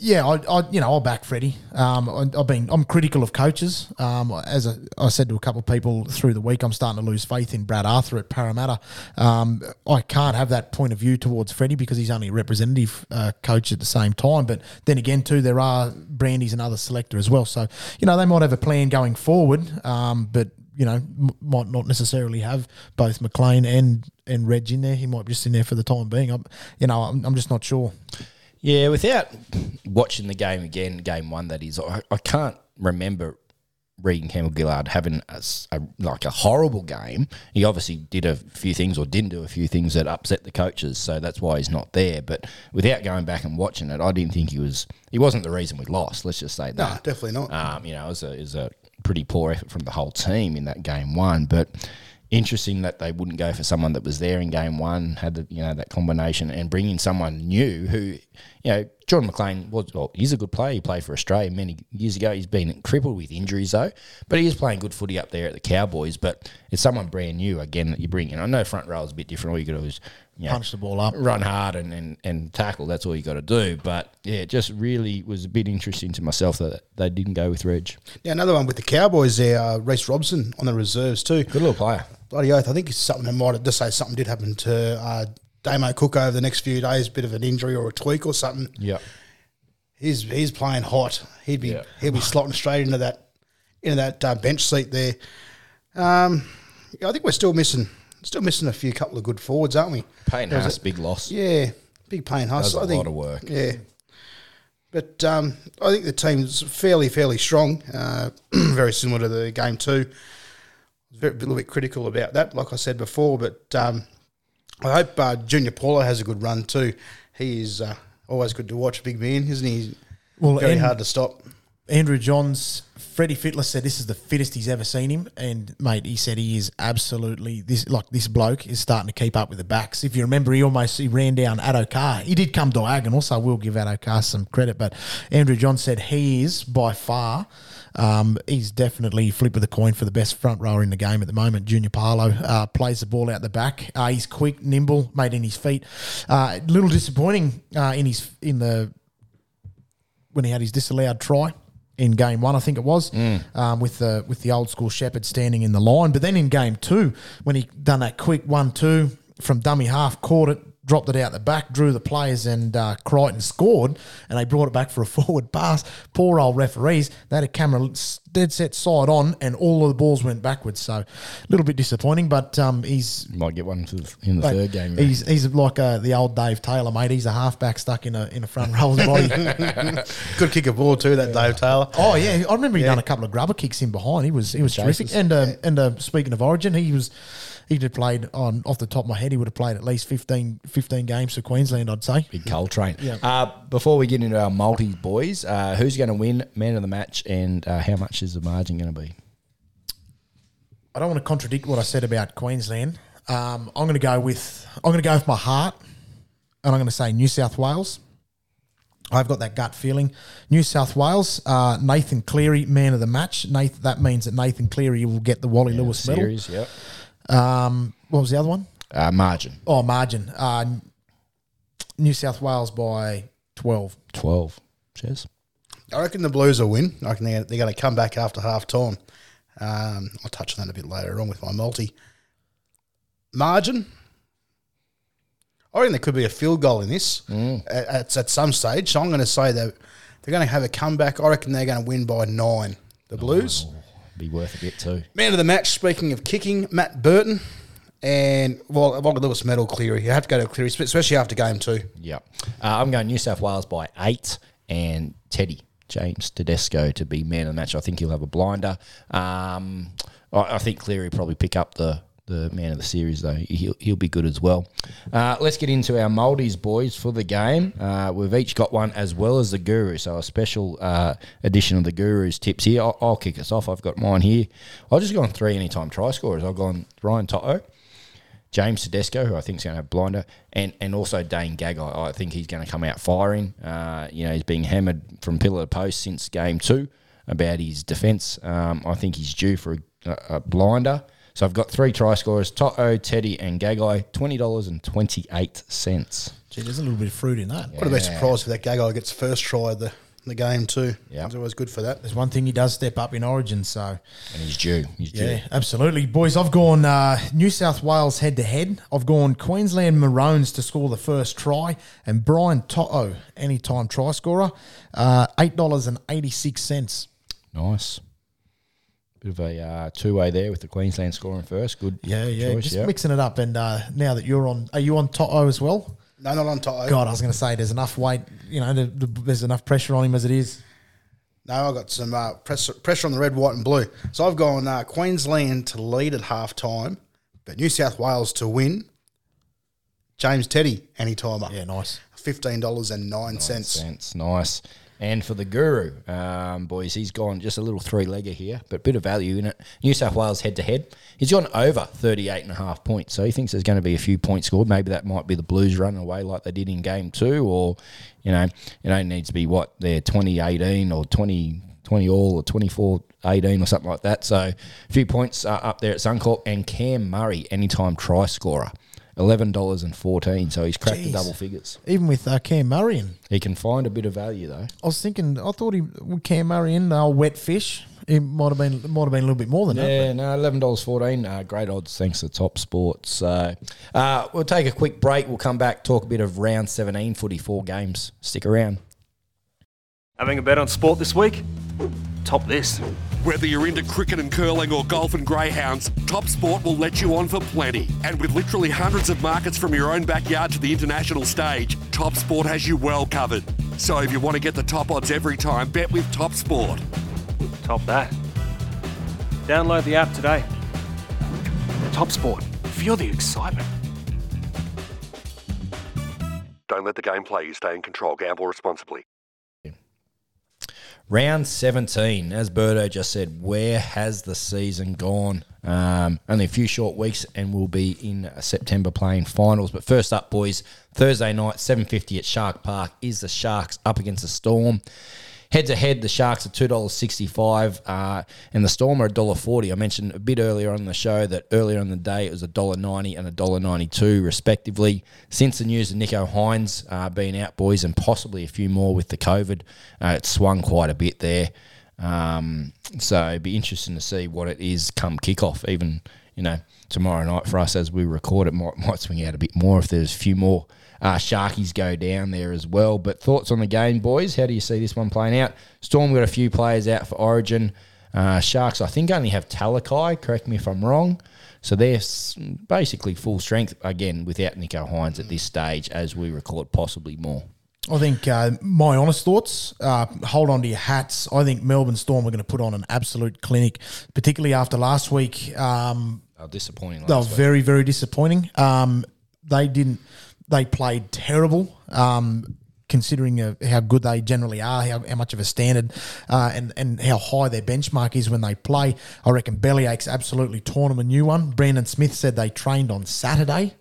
Yeah, I, I, you know, I'll back Freddie. Um, I, I've been, I'm critical of coaches. Um, as I, I said to a couple of people through the week, I'm starting to lose faith in Brad Arthur at Parramatta. Um, I can't have that point of view towards Freddie because he's only a representative uh, coach at the same time. But then again, too, there are Brandy's another selector as well. So you know, they might have a plan going forward, um, but you know, m- might not necessarily have both McLean and and Reg in there. He might be just in there for the time being. I'm, you know, I'm, I'm just not sure. Yeah, without watching the game again, game one that is, I, I can't remember Regan Campbell-Gillard having a, a, like a horrible game. He obviously did a few things or didn't do a few things that upset the coaches, so that's why he's not there. But without going back and watching it, I didn't think he was – he wasn't the reason we lost, let's just say that. No, definitely not. Um, you know, it was, a, it was a pretty poor effort from the whole team in that game one, but – interesting that they wouldn't go for someone that was there in game one, had the, you know that combination, and bring in someone new who, you know, Jordan McLean was well, he's a good player. He played for Australia many years ago. He's been crippled with injuries though, but he is playing good footy up there at the Cowboys. But it's someone brand new again that you bring in. I know front row is a bit different. All you got to do is you know, punch the ball up, run hard, and and, and tackle. That's all you got to do. But yeah, it just really was a bit interesting to myself that they didn't go with Reg. Yeah, another one with the Cowboys there, uh, Reece Robson on the reserves too. Good little player. Bloody oath! I think it's something that might have, just say something did happen to uh, Damo Cook over the next few days, bit of an injury or a tweak or something. Yeah, he's he's playing hot. He'd be yep. he'd be slotting straight into that into that uh, bench seat there. Um, yeah, I think we're still missing still missing a few couple of good forwards, aren't we? Payne Haas, big loss. Yeah, big Payne Haas. That was a lot of work. Yeah, but um, I think the team's fairly fairly strong. Uh, very similar to the game two. A little bit critical about that, like I said before, but um, I hope uh, Junior Paulo has a good run too. He is uh, always good to watch, big man, isn't he? He's well, very and, hard to stop. Andrew Johns, Freddie Fittler said this is the fittest he's ever seen him, and mate, he said he is absolutely this like this bloke is starting to keep up with the backs. If you remember, he almost he ran down Addo Carr. He did come diagonal, so I will give Addo Carr some credit. But Andrew Johns said he is by far. Um, he's definitely flip of the coin for the best front rower in the game at the moment. Junior Paulo uh, plays the ball out the back. Uh, he's quick, nimble, made in his feet. A uh, little disappointing uh, in his in the when he had his disallowed try in game one, I think it was, mm. um, with the with the old school Shepherd standing in the line. But then in game two, when he done that quick one two from dummy half, caught it. Dropped it out the back, drew the players, and uh, Crichton scored, and they brought it back for a forward pass. Poor old referees. They had a camera dead set side on, and all of the balls went backwards. So a little bit disappointing, but um, he's... You might get one for the, in the mate, third game. Mate. He's he's like uh, the old Dave Taylor, mate. He's a halfback stuck in a in a front rower's body. Good kick of ball too, that yeah. Dave Taylor. Oh, yeah. I remember he yeah. done a couple of grubber kicks in behind. He was he was Chases. terrific. And, uh, yeah. and uh, speaking of origin, he was... He'd have played, on off the top of my head, he would have played at least fifteen, fifteen games for Queensland, I'd say. Big Coltrane. Yeah. Uh, before we get into our multis, boys, uh, who's going to win man of the match and uh, how much is the margin going to be? I don't want to contradict what I said about Queensland. Um, I'm going to go with I'm going to go with my heart, and I'm going to say New South Wales. I've got that gut feeling. New South Wales, uh, Nathan Cleary, man of the match. Nathan, that means that Nathan Cleary will get the Wally yeah, Lewis medal. Series, yep. Um, what was the other one? Uh, margin. Oh, margin. Uh, New South Wales by twelve. twelve. Cheers. I reckon the Blues will win. I reckon they're, they're going to come back after half time. Um, I'll touch on that a bit later on with my multi. Margin. I reckon there could be a field goal in this mm. at, at some stage. So I'm going to say that they're going to have a comeback. I reckon they're going to win by nine. The Blues. Oh, be worth a bit too. Man of the match, speaking of kicking, Matt Burton. And, well, I've got a Lewis medal, Cleary. You have to go to Cleary, especially after game two. Yeah. Uh, I'm going New South Wales by eight and Teddy, James Tedesco, to be man of the match. I think he'll have a blinder. Um, I, I think Cleary will probably pick up the... the man of the series, though. He'll, he'll be good as well. Uh, let's get into our Maldies, boys, for the game. Uh, we've each got one as well as the Guru, so a special uh, edition of the Guru's tips here. I'll, I'll kick us off. I've got mine here. I've just gone three anytime try scorers. I've gone Brian To'o, James Tedesco, who I think is going to have blinder, and, and also Dane Gagai. I think he's going to come out firing. Uh, you know, he's been hammered from pillar to post since game two about his defence. Um, I think he's due for a, a blinder. So I've got three try scorers, To'o, Teddy and Gagai, twenty dollars and twenty-eight cents. Gee, there's a little bit of fruit in that. Yeah. What a big surprise if that Gagai gets first try of the, the game too. Yeah. It's always good for that. There's one thing he does step up in Origin, so. And he's due. He's yeah, due. Absolutely. Boys, I've gone uh, New South Wales head-to-head. I've gone Queensland Maroons to score the first try and Brian To'o, anytime try scorer, uh, eight dollars and eighty-six cents. Nice. Bit of a uh, two-way there with the Queensland scoring first. Good yeah, yeah. choice. Just yep. mixing it up. And uh, now that you're on – are you on To'o as well? No, not on To'o. God, I was going to say there's enough weight – you know, the, the, there's enough pressure on him as it is. No, I've got some uh, press, pressure on the red, white and blue. So I've gone uh, Queensland to lead at halftime, but New South Wales to win. James Teddy, anytimer. Yeah, nice. fifteen dollars and nine cents. Nice. And for the Guru, um, boys, he's gone just a little three-legger here, but a bit of value in it. New South Wales head-to-head. He's gone over thirty-eight and a half points, so he thinks there's going to be a few points scored. Maybe that might be the Blues running away like they did in game two, or, you know, it only needs to be, what, they're twenty eighteen or twenty twenty all or twenty-four eighteen or something like that. So a few points uh, up there at Suncorp. And Cam Murray, anytime try scorer. eleven dollars and fourteen cents, so he's cracked Jeez. the double figures. Even with uh, Cam Murray in. He can find a bit of value, though. I was thinking, I thought he Cam Murray in, uh, wet fish, it might have been might have been a little bit more than yeah, that. Yeah, no, eleven dollars and fourteen cents, uh, great odds, thanks to Top Sports. So uh, we'll take a quick break, we'll come back, talk a bit of round seventeen, footy, four games. Stick around. Having a bet on sport this week? Top this. Whether you're into cricket and curling or golf and greyhounds, TopSport will let you on for plenty. And with literally hundreds of markets from your own backyard to the international stage, TopSport has you well covered. So if you want to get the top odds every time, bet with TopSport. Top that. Download the app today. TopSport. Feel the excitement. Don't let the game play you. Stay in control. Gamble responsibly. Round seventeen, as Birdo just said, where has the season gone? Um, only a few short weeks and we'll be in September playing finals. But first up, boys, Thursday night, seven fifty at Shark Park is the Sharks up against the Storm. Head-to-head, the Sharks are two dollars and sixty-five cents uh, and the Storm are one dollar and forty cents. I mentioned a bit earlier on the show that earlier in the day it was one dollar and ninety cents and one dollar and ninety-two cents respectively. Since the news of Nicho Hynes uh, being out, boys, and possibly a few more with the COVID, uh, it's swung quite a bit there. Um, so it'd be interesting to see what it is come kickoff. Even, you know, tomorrow night for us as we record it might, might swing out a bit more if there's a few more Uh, Sharkies go down there as well. But thoughts on the game, boys? How do you see this one playing out? Storm got a few players out for Origin. Uh, Sharks, I think, only have Talakai. Correct me if I'm wrong. So they're basically full strength, again, without Nicho Hynes at this stage, as we record, possibly more. I think uh, my honest thoughts, uh, hold on to your hats. I think Melbourne Storm are going to put on an absolute clinic, particularly after last week. Um, they were disappointing last week. They were very, very disappointing. Um, they didn't... They played terrible. Um, considering uh, how good they generally are, how, how much of a standard uh, and, and how high their benchmark is when they play. I reckon Bellyache's absolutely torn them a new one. Brandon Smith said they trained on Saturday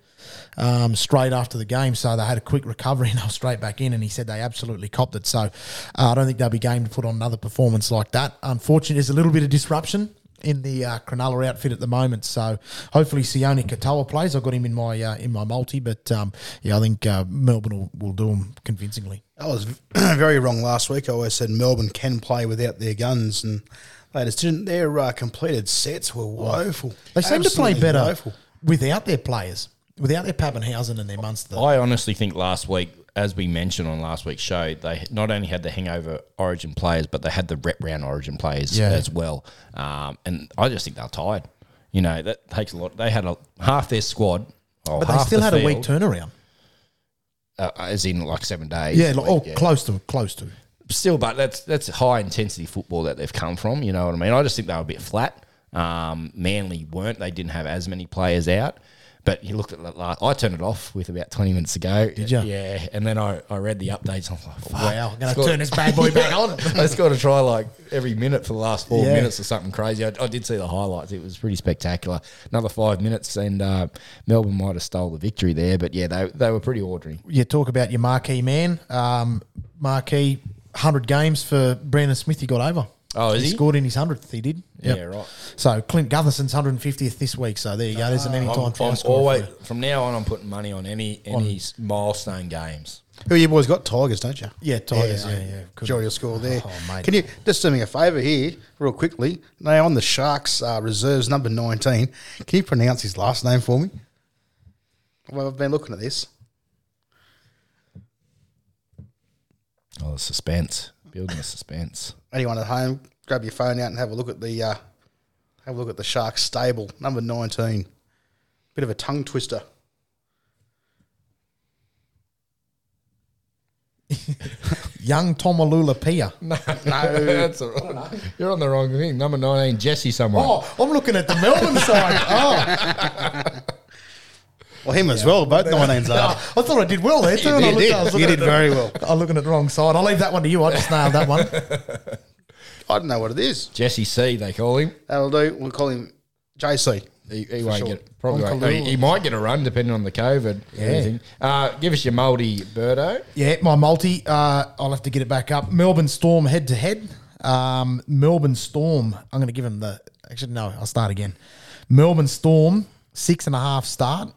um, straight after the game, so they had a quick recovery and they were straight back in, and he said they absolutely copped it. So uh, I don't think they'll be game to put on another performance like that. Unfortunately, there's a little bit of disruption in the uh, Cronulla outfit at the moment, so hopefully Sione Katoa plays. I've got him in my uh, in my multi, but um, yeah, I think uh, Melbourne will, will do him convincingly. I was very wrong last week. I always said Melbourne can play without their guns, and they just didn't. Their uh, completed sets were woeful. They seem to play better woeful. without their players, without their Pappenhausen and their Munster. I honestly think last week, as we mentioned on last week's show, they not only had the hangover origin players, but they had the rep round origin players yeah. as well. Um, and I just think they're tired. You know, that takes a lot. They had a, half their squad. Or but half they still the had field, a week turnaround. Uh, as in like seven days. Yeah, like, oh, yeah. close to, close to. Still, but that's that's high intensity football that they've come from. You know what I mean? I just think they were a bit flat. Um, Manly weren't. They didn't have as many players out. But you looked at that last. I turned it off with about twenty minutes ago. Did you? Yeah. And then I, I read the updates. I was like, wow, I'm going to turn this bad boy back on. I scored a try like every minute for the last four yeah. minutes or something crazy. I, I did see the highlights. It was pretty spectacular. Another five minutes and uh, Melbourne might have stole the victory there. But, yeah, they they were pretty ordinary. You talk about your marquee man. Um, marquee, one hundred games for Brandon Smith. He got over. Oh, is he? He scored in his hundredth, he did. Yep. Yeah, right. So Clint Gutherson's one hundred fiftieth this week, so there you go. There's an anytime try score. From now on, I'm putting money on any any on. milestone games. Who you boys got? Tigers, don't you? Yeah, Tigers, yeah, yeah. yeah. Majority of score there. Oh, mate. Can you, just do me a favour here, real quickly. Now on the Sharks uh, reserves, number nineteen, can you pronounce his last name for me? Well, I've been looking at this. Oh, the suspense. Building a suspense. Anyone at home, grab your phone out and have a look at the uh, have a look at the Sharks stable, number nineteen. Bit of a tongue twister. Young Tomalulapia. No, no, that's all right. You're on the wrong thing. Number nineteen, Jesse someone. Oh, I'm looking at the Melbourne side. Oh. Well, him yeah. as well, both nineteen's are. I thought I did well there too. You did, I did. I was you did very the, well. I'm looking at the wrong side. I'll leave that one to you. I just nailed that one. I don't know what it is. Jesse C, they call him. That'll do. We'll call him J C. He, he won't sure. get probably. Won't he, he might get a run depending on the COVID. Yeah. Anything. Uh, give us your multi, Birdo. Yeah, my multi. Uh, I'll have to get it back up. Melbourne Storm head to head. Um, Melbourne Storm. I'm going to give him the. Actually, no. I'll start again. Melbourne Storm six and a half start.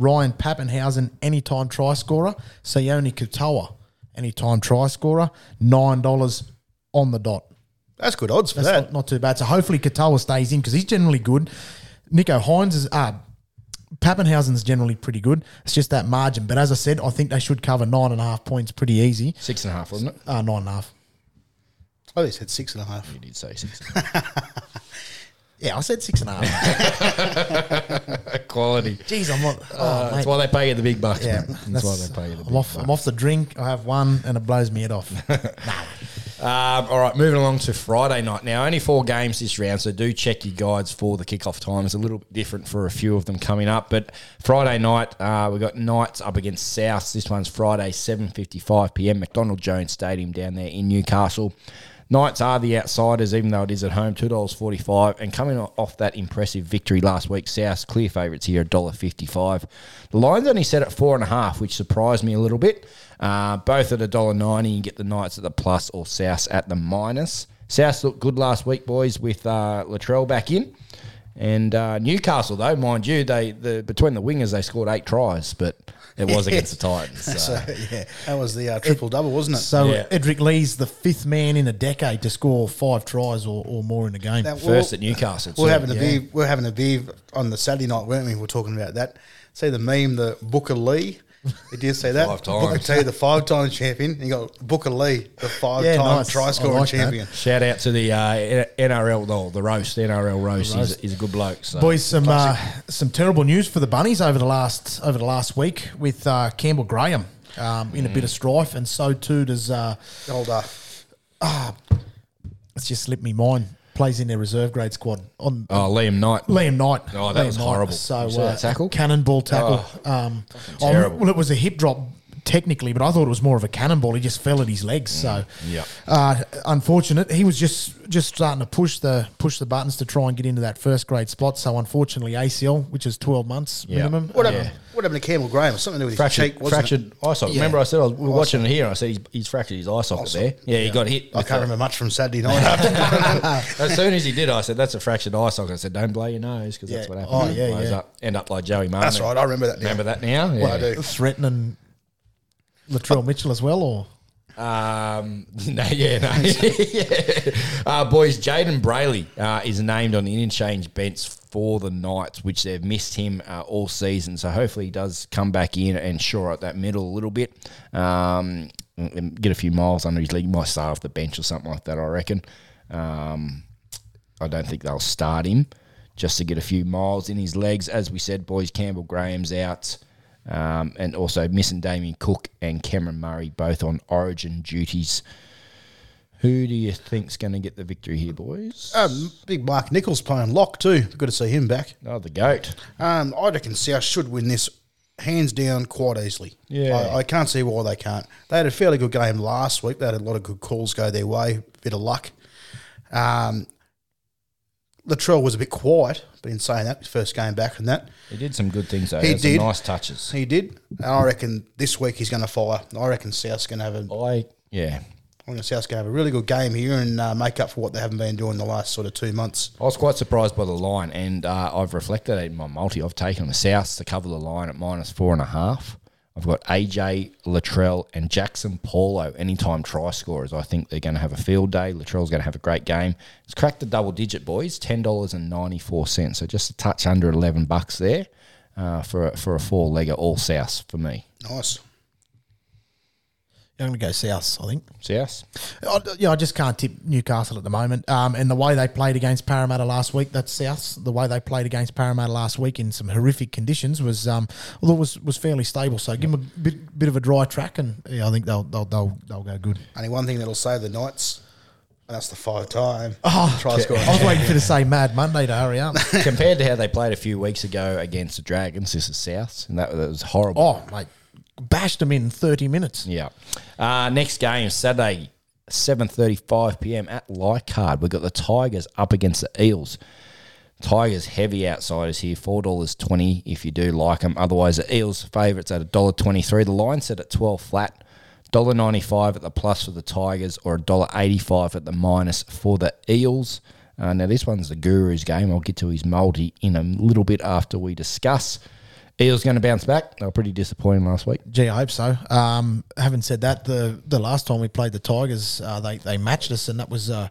Ryan Pappenhausen, anytime try scorer. Sione Katoa, anytime try scorer. nine dollars on the dot. That's good odds for That's that. Not, not too bad. So hopefully Katoa stays in because he's generally good. Nicho Hynes is uh, Pappenhausen's generally pretty good. It's just that margin. But as I said, I think they should cover nine and a half points pretty easy. Six and a half, wasn't it? Uh, nine and a half. Oh, he said six and a half. You did say six and a half. Yeah, I said six and a half. Quality. Jeez, I'm not. Oh, uh, that's why they pay you the big bucks. Yeah, that's, that's why they pay you the I'm big off, bucks. I'm off the drink. I have one, and it blows me head off. nah. Um, all right, moving along to Friday night. Now, only four games this round, so do check your guides for the kickoff time. It's a little bit different for a few of them coming up, but Friday night uh, we've got Knights up against Souths. This one's Friday, seven fifty-five p m, McDonald Jones Stadium down there in Newcastle. Knights are the outsiders, even though it is at home, two dollars forty-five. And coming off that impressive victory last week, Souths clear favourites here, one dollar fifty-five. The line's only set at four point five, which surprised me a little bit. Uh, both at one dollar ninety, you get the Knights at the plus or Souths at the minus. Souths looked good last week, boys, with uh, Latrell back in. And uh, Newcastle, though, mind you, they the between the wingers, they scored eight tries, but it was yeah. against the Titans. So. so, yeah, that was the uh, triple-double, wasn't it? So, yeah. Edric Lee's the fifth man in a decade to score five tries or, or more in a game. Now, First at Newcastle. We're having, yeah. a beer, we're having a beer on the Saturday night, weren't we? We were talking about that. See the meme, the Booker Lee? He did say that. Five times. Booker T, the five-time champion. And you got Booker Lee, the five-time yeah, nice. try-scoring like champion. That. Shout out to the uh, N R L doll, the roast, N R L roast. roast. He's, he's a good bloke. So. Boys, some uh, some terrible news for the Bunnies over the last over the last week with uh, Campbell Graham um, in mm. a bit of strife, and so too does uh, old. Uh, uh, it's just slipped me mind. Plays in their reserve grade squad. On oh, Liam Knight. Liam Knight. Oh, that Liam was horrible. Knight. So uh, that tackle? Cannonball tackle. Oh, um, terrible. Um, well, it was a hip drop technically, but I thought it was more of a cannonball. He just fell at his legs. So, yeah, uh, unfortunate. He was just just starting to push the push the buttons to try and get into that first grade spot. So, unfortunately, A C L, which is twelve months yep. minimum. What happened? Yeah. What happened to Campbell Graham? Something to do with fractured, his cheek, wasn't fractured it? Fractured eye socket. Yeah. Remember, I said I was, we were watching it here, and I said he's, he's fractured his eye socket there. Yeah, yeah, he got hit. I can't remember much from Saturday night. As soon as he did, I said that's a fractured eye socket. I said don't blow your nose because yeah. that's what happened. Oh yeah, blows yeah. Up, end up like Joey Martin. That's right. I remember that. now. Remember that now? Yeah. Well, I do. Threatening Latrell Mitchell as well, or um, no, yeah, no, yeah. Uh, boys, Jaden Brayley uh, is named on the interchange bench for the Knights, which they've missed him uh, all season. So hopefully he does come back in and shore up that middle a little bit, um, and get a few miles under his leg. He might start off the bench or something like that, I reckon. Um, I don't think they'll start him just to get a few miles in his legs. As we said, boys, Campbell Graham's out. Um, and also missing Damian Cook and Cameron Murray, both on origin duties. Who do you think's going to get the victory here, boys? Um, big Mark Nichols playing lock too. Good to see him back. Oh, the GOAT. Um, I reckon South should win this hands down quite easily. Yeah. I, I can't see why they can't. They had a fairly good game last week. They had a lot of good calls go their way, bit of luck. Um, Latrell was a bit quiet, but in saying that, his first game back and that. He did some good things, though. He did. Some nice touches. He did. And I reckon this week he's going to fire. I reckon South's going to have a... I, yeah. I reckon South's going to have a really good game here and uh, make up for what they haven't been doing the last sort of two months. I was quite surprised by the line, and uh, I've reflected in my multi. I've taken the Souths to cover the line at minus four and a half. I've got A J, Latrell and Jackson Paulo, anytime try scorers. I think they're going to have a field day. Latrell's going to have a great game. It's cracked the double digit, boys, ten dollars and ninety-four cents. So just a touch under eleven bucks there uh, for, a, for a four-legger all South for me. Nice. I'm going to go South, I think. South? I, yeah, I just can't tip Newcastle at the moment. Um, and the way they played against Parramatta last week, that's South. The way they played against Parramatta last week in some horrific conditions was, um, although it was was fairly stable. So give them a bit, bit of a dry track, and yeah, I think they'll they'll they'll, they'll go good. Only one thing that'll save the Knights. That's the five time. Oh, try scoring. I was waiting for to say Mad Monday to hurry up. Compared to how they played a few weeks ago against the Dragons, this is South, and that, that was horrible. Oh, mate. Bashed them in thirty minutes. Yeah. Uh, next game, Saturday, seven thirty-five p m at Leichhardt. We've got the Tigers up against the Eels. Tigers heavy outsiders here, four dollars twenty if you do like them. Otherwise, the Eels favourites at one dollar twenty-three. The line set at twelve flat, one dollar ninety-five at the plus for the Tigers or one dollar eighty-five at the minus for the Eels. Uh, now, this one's the Guru's game. I'll get to his multi in a little bit after we discuss. Eels going to bounce back. They were pretty disappointing last week. Gee, I hope so. Um, having said that, the the last time we played the Tigers, uh, they they matched us, and that was uh,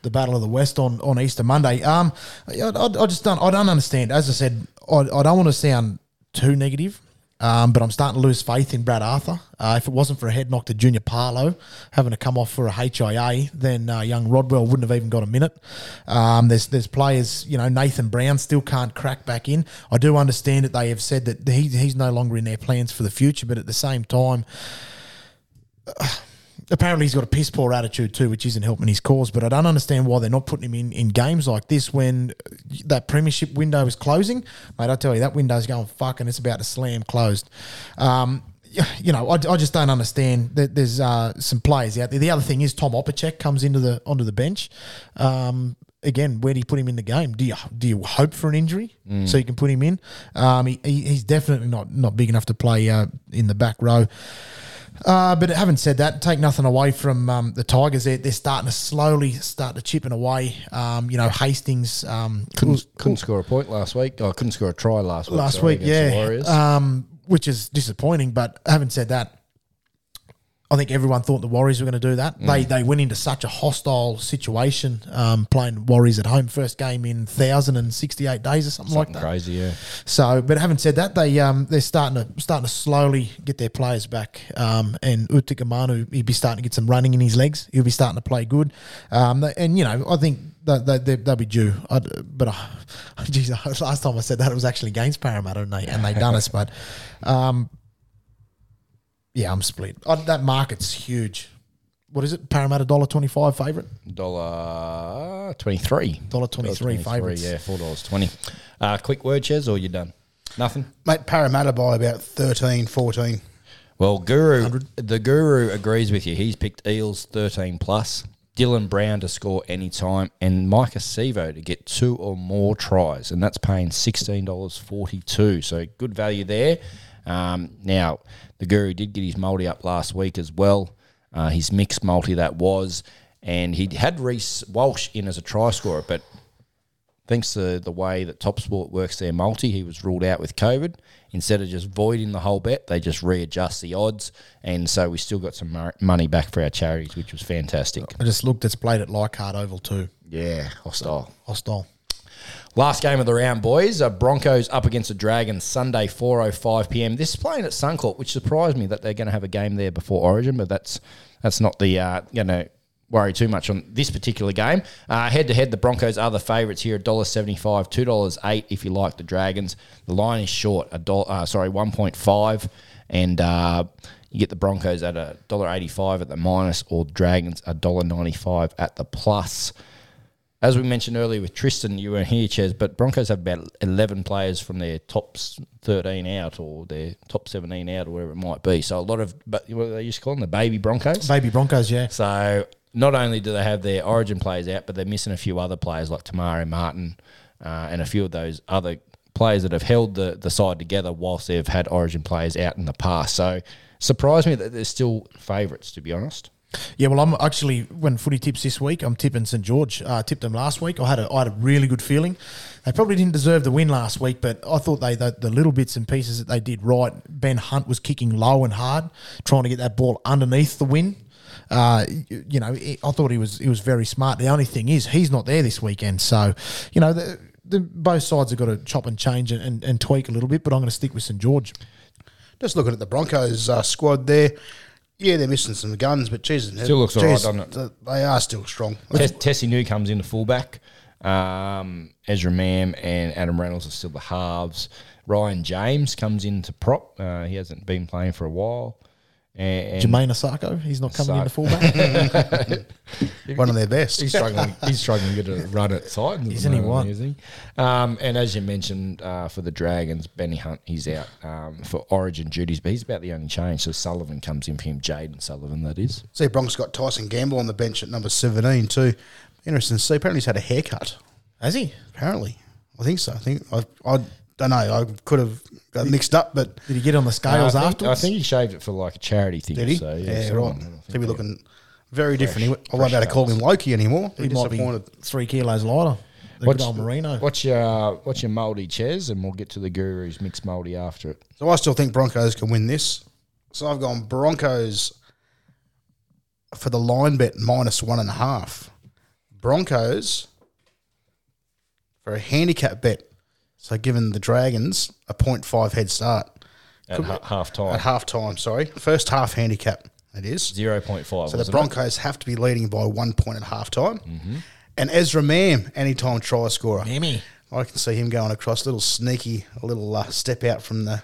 the Battle of the West on, on Easter Monday. Um, I, I, I just don't I don't understand. As I said, I, I don't want to sound too negative, um, but I'm starting to lose faith in Brad Arthur. Uh, if it wasn't for a head knock to Junior Paulo having to come off for a H I A, then uh, young Rodwell wouldn't have even got a minute. Um, there's there's players, you know, Nathan Brown still can't crack back in. I do understand that they have said that he, he's no longer in their plans for the future, but at the same time, uh, apparently he's got a piss poor attitude too, which isn't helping his cause. But I don't understand why they're not putting him in, in games like this when that premiership window is closing. Mate, I tell you, that window's going fucking, it's about to slam closed. Um, you know, I, I just don't understand. There's uh, some players out there. The other thing is Tom Opacek comes into the onto the bench. Um, again, where do you put him in the game? Do you do you hope for an injury mm. so you can put him in? Um, he, he's definitely not not big enough to play uh, in the back row. Uh, but having said that, take nothing away from um, the Tigers. They're, they're starting to slowly start to chipping away. Um, you know, Hastings um, couldn't, couldn't score a point last week. I oh, couldn't score a try last week. Last sorry, week, yeah. The Warriors. Um, which is disappointing. But having said that, I think everyone thought the Warriors were going to do that. Mm. They they went into such a hostile situation, um, playing Warriors at home, first game in one thousand sixty-eight days or something, something like that. Crazy, yeah. So, but having said that, they um they're starting to starting to slowly get their players back. Um, and Utikamanu, he'll be starting to get some running in his legs. He'll be starting to play good. Um, and you know, I think. They, they, they'll be due. I'd, but, I, geez, last time I said that, it was actually against Parramatta, and they, and they done us. But, um, yeah, I'm split. I, that market's huge. What is it? Parramatta one dollar twenty-five favourite? one dollar twenty-three. one dollar twenty-three favourite. Yeah, four dollars twenty. Uh, quick word, Chez, or you done? Nothing? Mate, Parramatta by about thirteen, fourteen. Well, Guru, one hundred The Guru agrees with you. He's picked Eels thirteen plus, Dylan Brown to score any time, and Micah Sevo to get two or more tries, and that's paying sixteen dollars forty-two. So good value there. Um, now, the Guru did get his multi up last week as well, uh, his mixed multi that was, and he had Reece Walsh in as a try scorer, but thanks to the way that TopSport works their multi, he was ruled out with COVID. Instead of just voiding the whole bet, they just readjust the odds, and so we still got some money back for our charities, which was fantastic. I just looked, it's played at Leichhardt Oval too. Yeah, hostile. Hostile. Last game of the round, boys. Uh, Broncos up against the Dragons Sunday, four oh five p.m. This is playing at Suncorp, which surprised me that they're going to have a game there before Origin, but that's that's not the uh, you know, worry too much on this particular game. Uh, head-to-head, the Broncos are the favourites here, one dollar seventy-five, two dollars eight if you like the Dragons. The line is short, a do- uh, sorry, one point five, and uh, you get the Broncos at one dollar eighty-five at the minus or Dragons one dollar ninety-five at the plus. As we mentioned earlier with Tristan, you weren't here, Chez, but Broncos have about eleven players from their top thirteen out or their top seventeen out or whatever it might be. So a lot of, but what do they used to call them, the baby Broncos? Baby Broncos, yeah. So not only do they have their origin players out, but they're missing a few other players like Tamari Martin uh, and a few of those other players that have held the, the side together whilst they've had origin players out in the past. So surprised me that they're still favourites, to be honest. Yeah, well, I'm actually, when footy tips this week, I'm tipping St George. I uh, tipped them last week. I had a, I had a really good feeling. They probably didn't deserve the win last week, but I thought they the, the little bits and pieces that they did right. Ben Hunt was kicking low and hard, trying to get that ball underneath the win. Uh, you know, I thought he was he was very smart. The only thing is he's not there this weekend. So, you know, the, the, both sides have got to chop and change and, and, and tweak a little bit, but I'm going to stick with St George. Just looking at the Broncos uh, squad there. Yeah, they're missing some guns, but geez, still looks geez, all right, doesn't it? They are still strong. Tess, Tessie New comes in the fullback. Um, Ezra Mam and Adam Reynolds are still the halves. Ryan James comes in to prop. Uh, he hasn't been playing for a while. And Jermaine Asako, he's not coming Asako. in the fullback. One of their best. He's struggling. He's struggling to get a run at Titans. Isn't he one? Is he? Um, and as you mentioned, uh, for the Dragons, Benny Hunt, he's out um, for Origin duties, but he's about the only change. So Sullivan comes in for him, Jaden Sullivan, that is. See, Bronx got Tyson Gamble on the bench at number seventeen too. Interesting to see. Apparently, he's had a haircut. Has he? Apparently, I think so. I think I. I Don't know. I could have got mixed up, but did he get on the scales no, afterwards? I think he shaved it for like a charity thing. Did he? So, yeah, yeah right. He'll be looking very fresh, different. I won't be able to call him Loki anymore. He, he might be three kilos lighter. The what's, good old Marino. What's your what's your mouldy, Chez, and we'll get to the Guru's mixed mouldy after it. So I still think Broncos can win this. So I've gone Broncos for the line bet minus one and a half. Broncos for a handicap bet. So given the Dragons a point five head start. At ha- half time. At half time, sorry. First half handicap, that is. zero point five. So the Broncos it? have to be leading by one point at half time. Mm-hmm. And Ezra Mam, anytime try scorer. Mammy. I can see him going across, little sneaky, a little uh, step out from the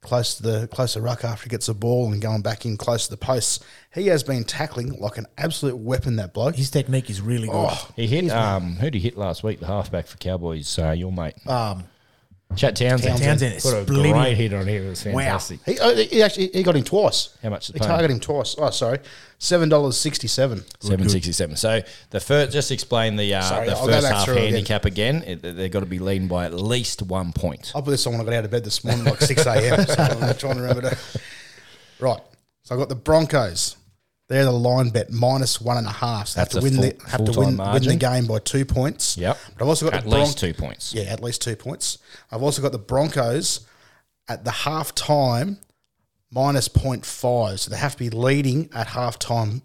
close to the closer ruck after he gets the ball and going back in close to the posts. He has been tackling like an absolute weapon, that bloke. His technique is really good. Oh, he hit, um, who did he hit last week? The halfback for Cowboys, uh, your mate. Um... Chat Townsend. Townsend got a great hit on him. It was fantastic. Wow. He, oh, he actually he got him twice. How much? He paying? Targeted him twice. Oh, sorry, seven dollars sixty-seven. Seven sixty-seven. So the first, just explain the uh, sorry, the I'll first half handicap again. again. It, they've got to be leading by at least one point. I put this on when I got out of bed this morning, like six a m. So I'm trying to remember that. Right. So I got the Broncos. They're the line bet minus one and a half. So that's have to, win, full, the, have to win, win the game by two points. Yep. But I've also got at the Bron- least two points. Yeah, at least two points. I've also got the Broncos at the half time minus point five. So they have to be leading at half time.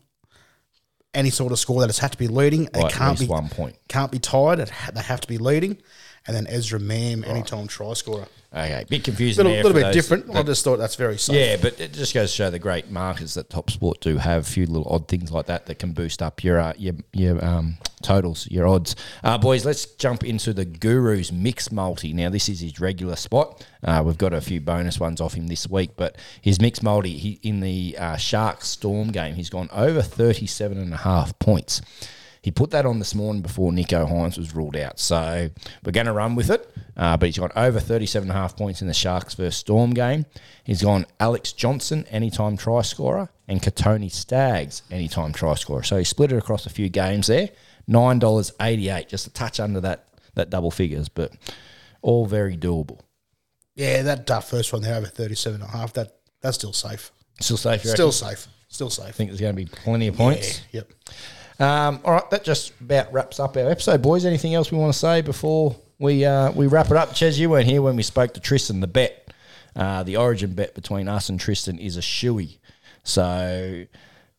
Any sort of score that has had to be leading. Right, it can't at least be one point. Can't be tied. It ha- they have to be leading. And then Ezra Mam, right. Anytime try scorer. Okay, bit confusing. A little, little bit those, different. That, I just thought that's very safe. Yeah, but it just goes to show the great markers that TopSport do have. A few little odd things like that that can boost up your uh, your your um, totals, your odds. Uh, boys, let's jump into the Guru's mixed multi. Now, this is his regular spot. Uh, we've got a few bonus ones off him this week, but his mixed multi he, in the uh, Shark Storm game, he's gone over thirty-seven and a half points. He put that on this morning before Nicho Hynes was ruled out. So we're going to run with it. Uh, but he's gone over thirty-seven point five points in the Sharks versus Storm game. He's gone Alex Johnson, anytime try scorer, and Katoni Staggs, anytime try scorer. So he split it across a few games there. nine dollars eighty-eight, just a touch under that that double figures, but all very doable. Yeah, that uh, first one there over thirty-seven point five, that, that's still safe. Still safe, you reckon? Still safe. Still safe. I think there's going to be plenty of points. Yeah, yep. Um, all right, that just about wraps up our episode, boys. Anything else we want to say before we uh, we wrap it up? Chez, you weren't here when we spoke to Tristan. The bet, uh, the origin bet between us and Tristan is a shoey. So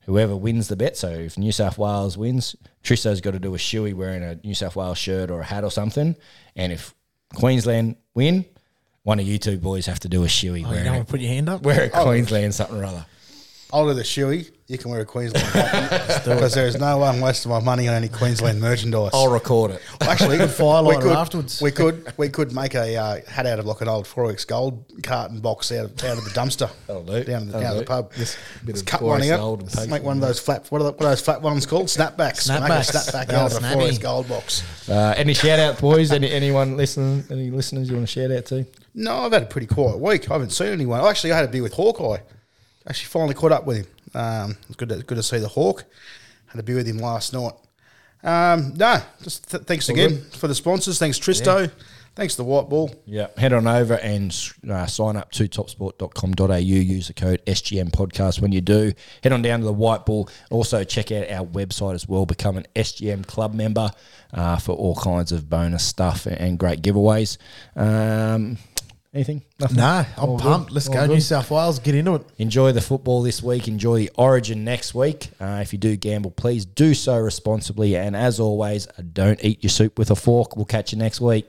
whoever wins the bet, so if New South Wales wins, Tristo's got to do a shoey wearing a New South Wales shirt or a hat or something. And if Queensland win, one of you two boys have to do a shoey. Oh, wearing you don't want to put your hand up? Wear a oh. Queensland something or other. I'll do the shoey. You can wear a Queensland hat because there is no one wasting my money on any Queensland merchandise. I'll record it. Well, actually, we could firelight it afterwards. We could we could make a uh, hat out of like an old four X gold carton box out of, out of the dumpster. That'll do. Down, That'll down do. The pub. Yes, just cut one out. Make one, one of those flat. What are, the, what are those flat ones called? Snapbacks. Snapbacks. Snapback out of a four X gold box. Uh, any shout out, boys? any anyone listening? Any listeners you want to shout out to? No, I've had a pretty quiet week. I haven't seen anyone. Actually, I had a beer with Hawkeye. Actually, finally caught up with him. Um, it's good to, good to see the Hawk. Had a beer with him last night. Um, no, just th- thanks all again good. For the sponsors. Thanks, Tristo. Yeah. Thanks, the White Ball. Yeah, head on over and uh, sign up to top sport dot com dot a u. Use the code S G M podcast when you do. Head on down to the White Ball. Also, check out our website as well. Become an S G M club member uh, for all kinds of bonus stuff and, and great giveaways. Um Anything? Nothing? No, I'm all pumped. Good. Let's all go good. New South Wales. Get into it. Enjoy the football this week. Enjoy the Origin next week. Uh, if you do gamble, please do so responsibly. And as always, don't eat your soup with a fork. We'll catch you next week.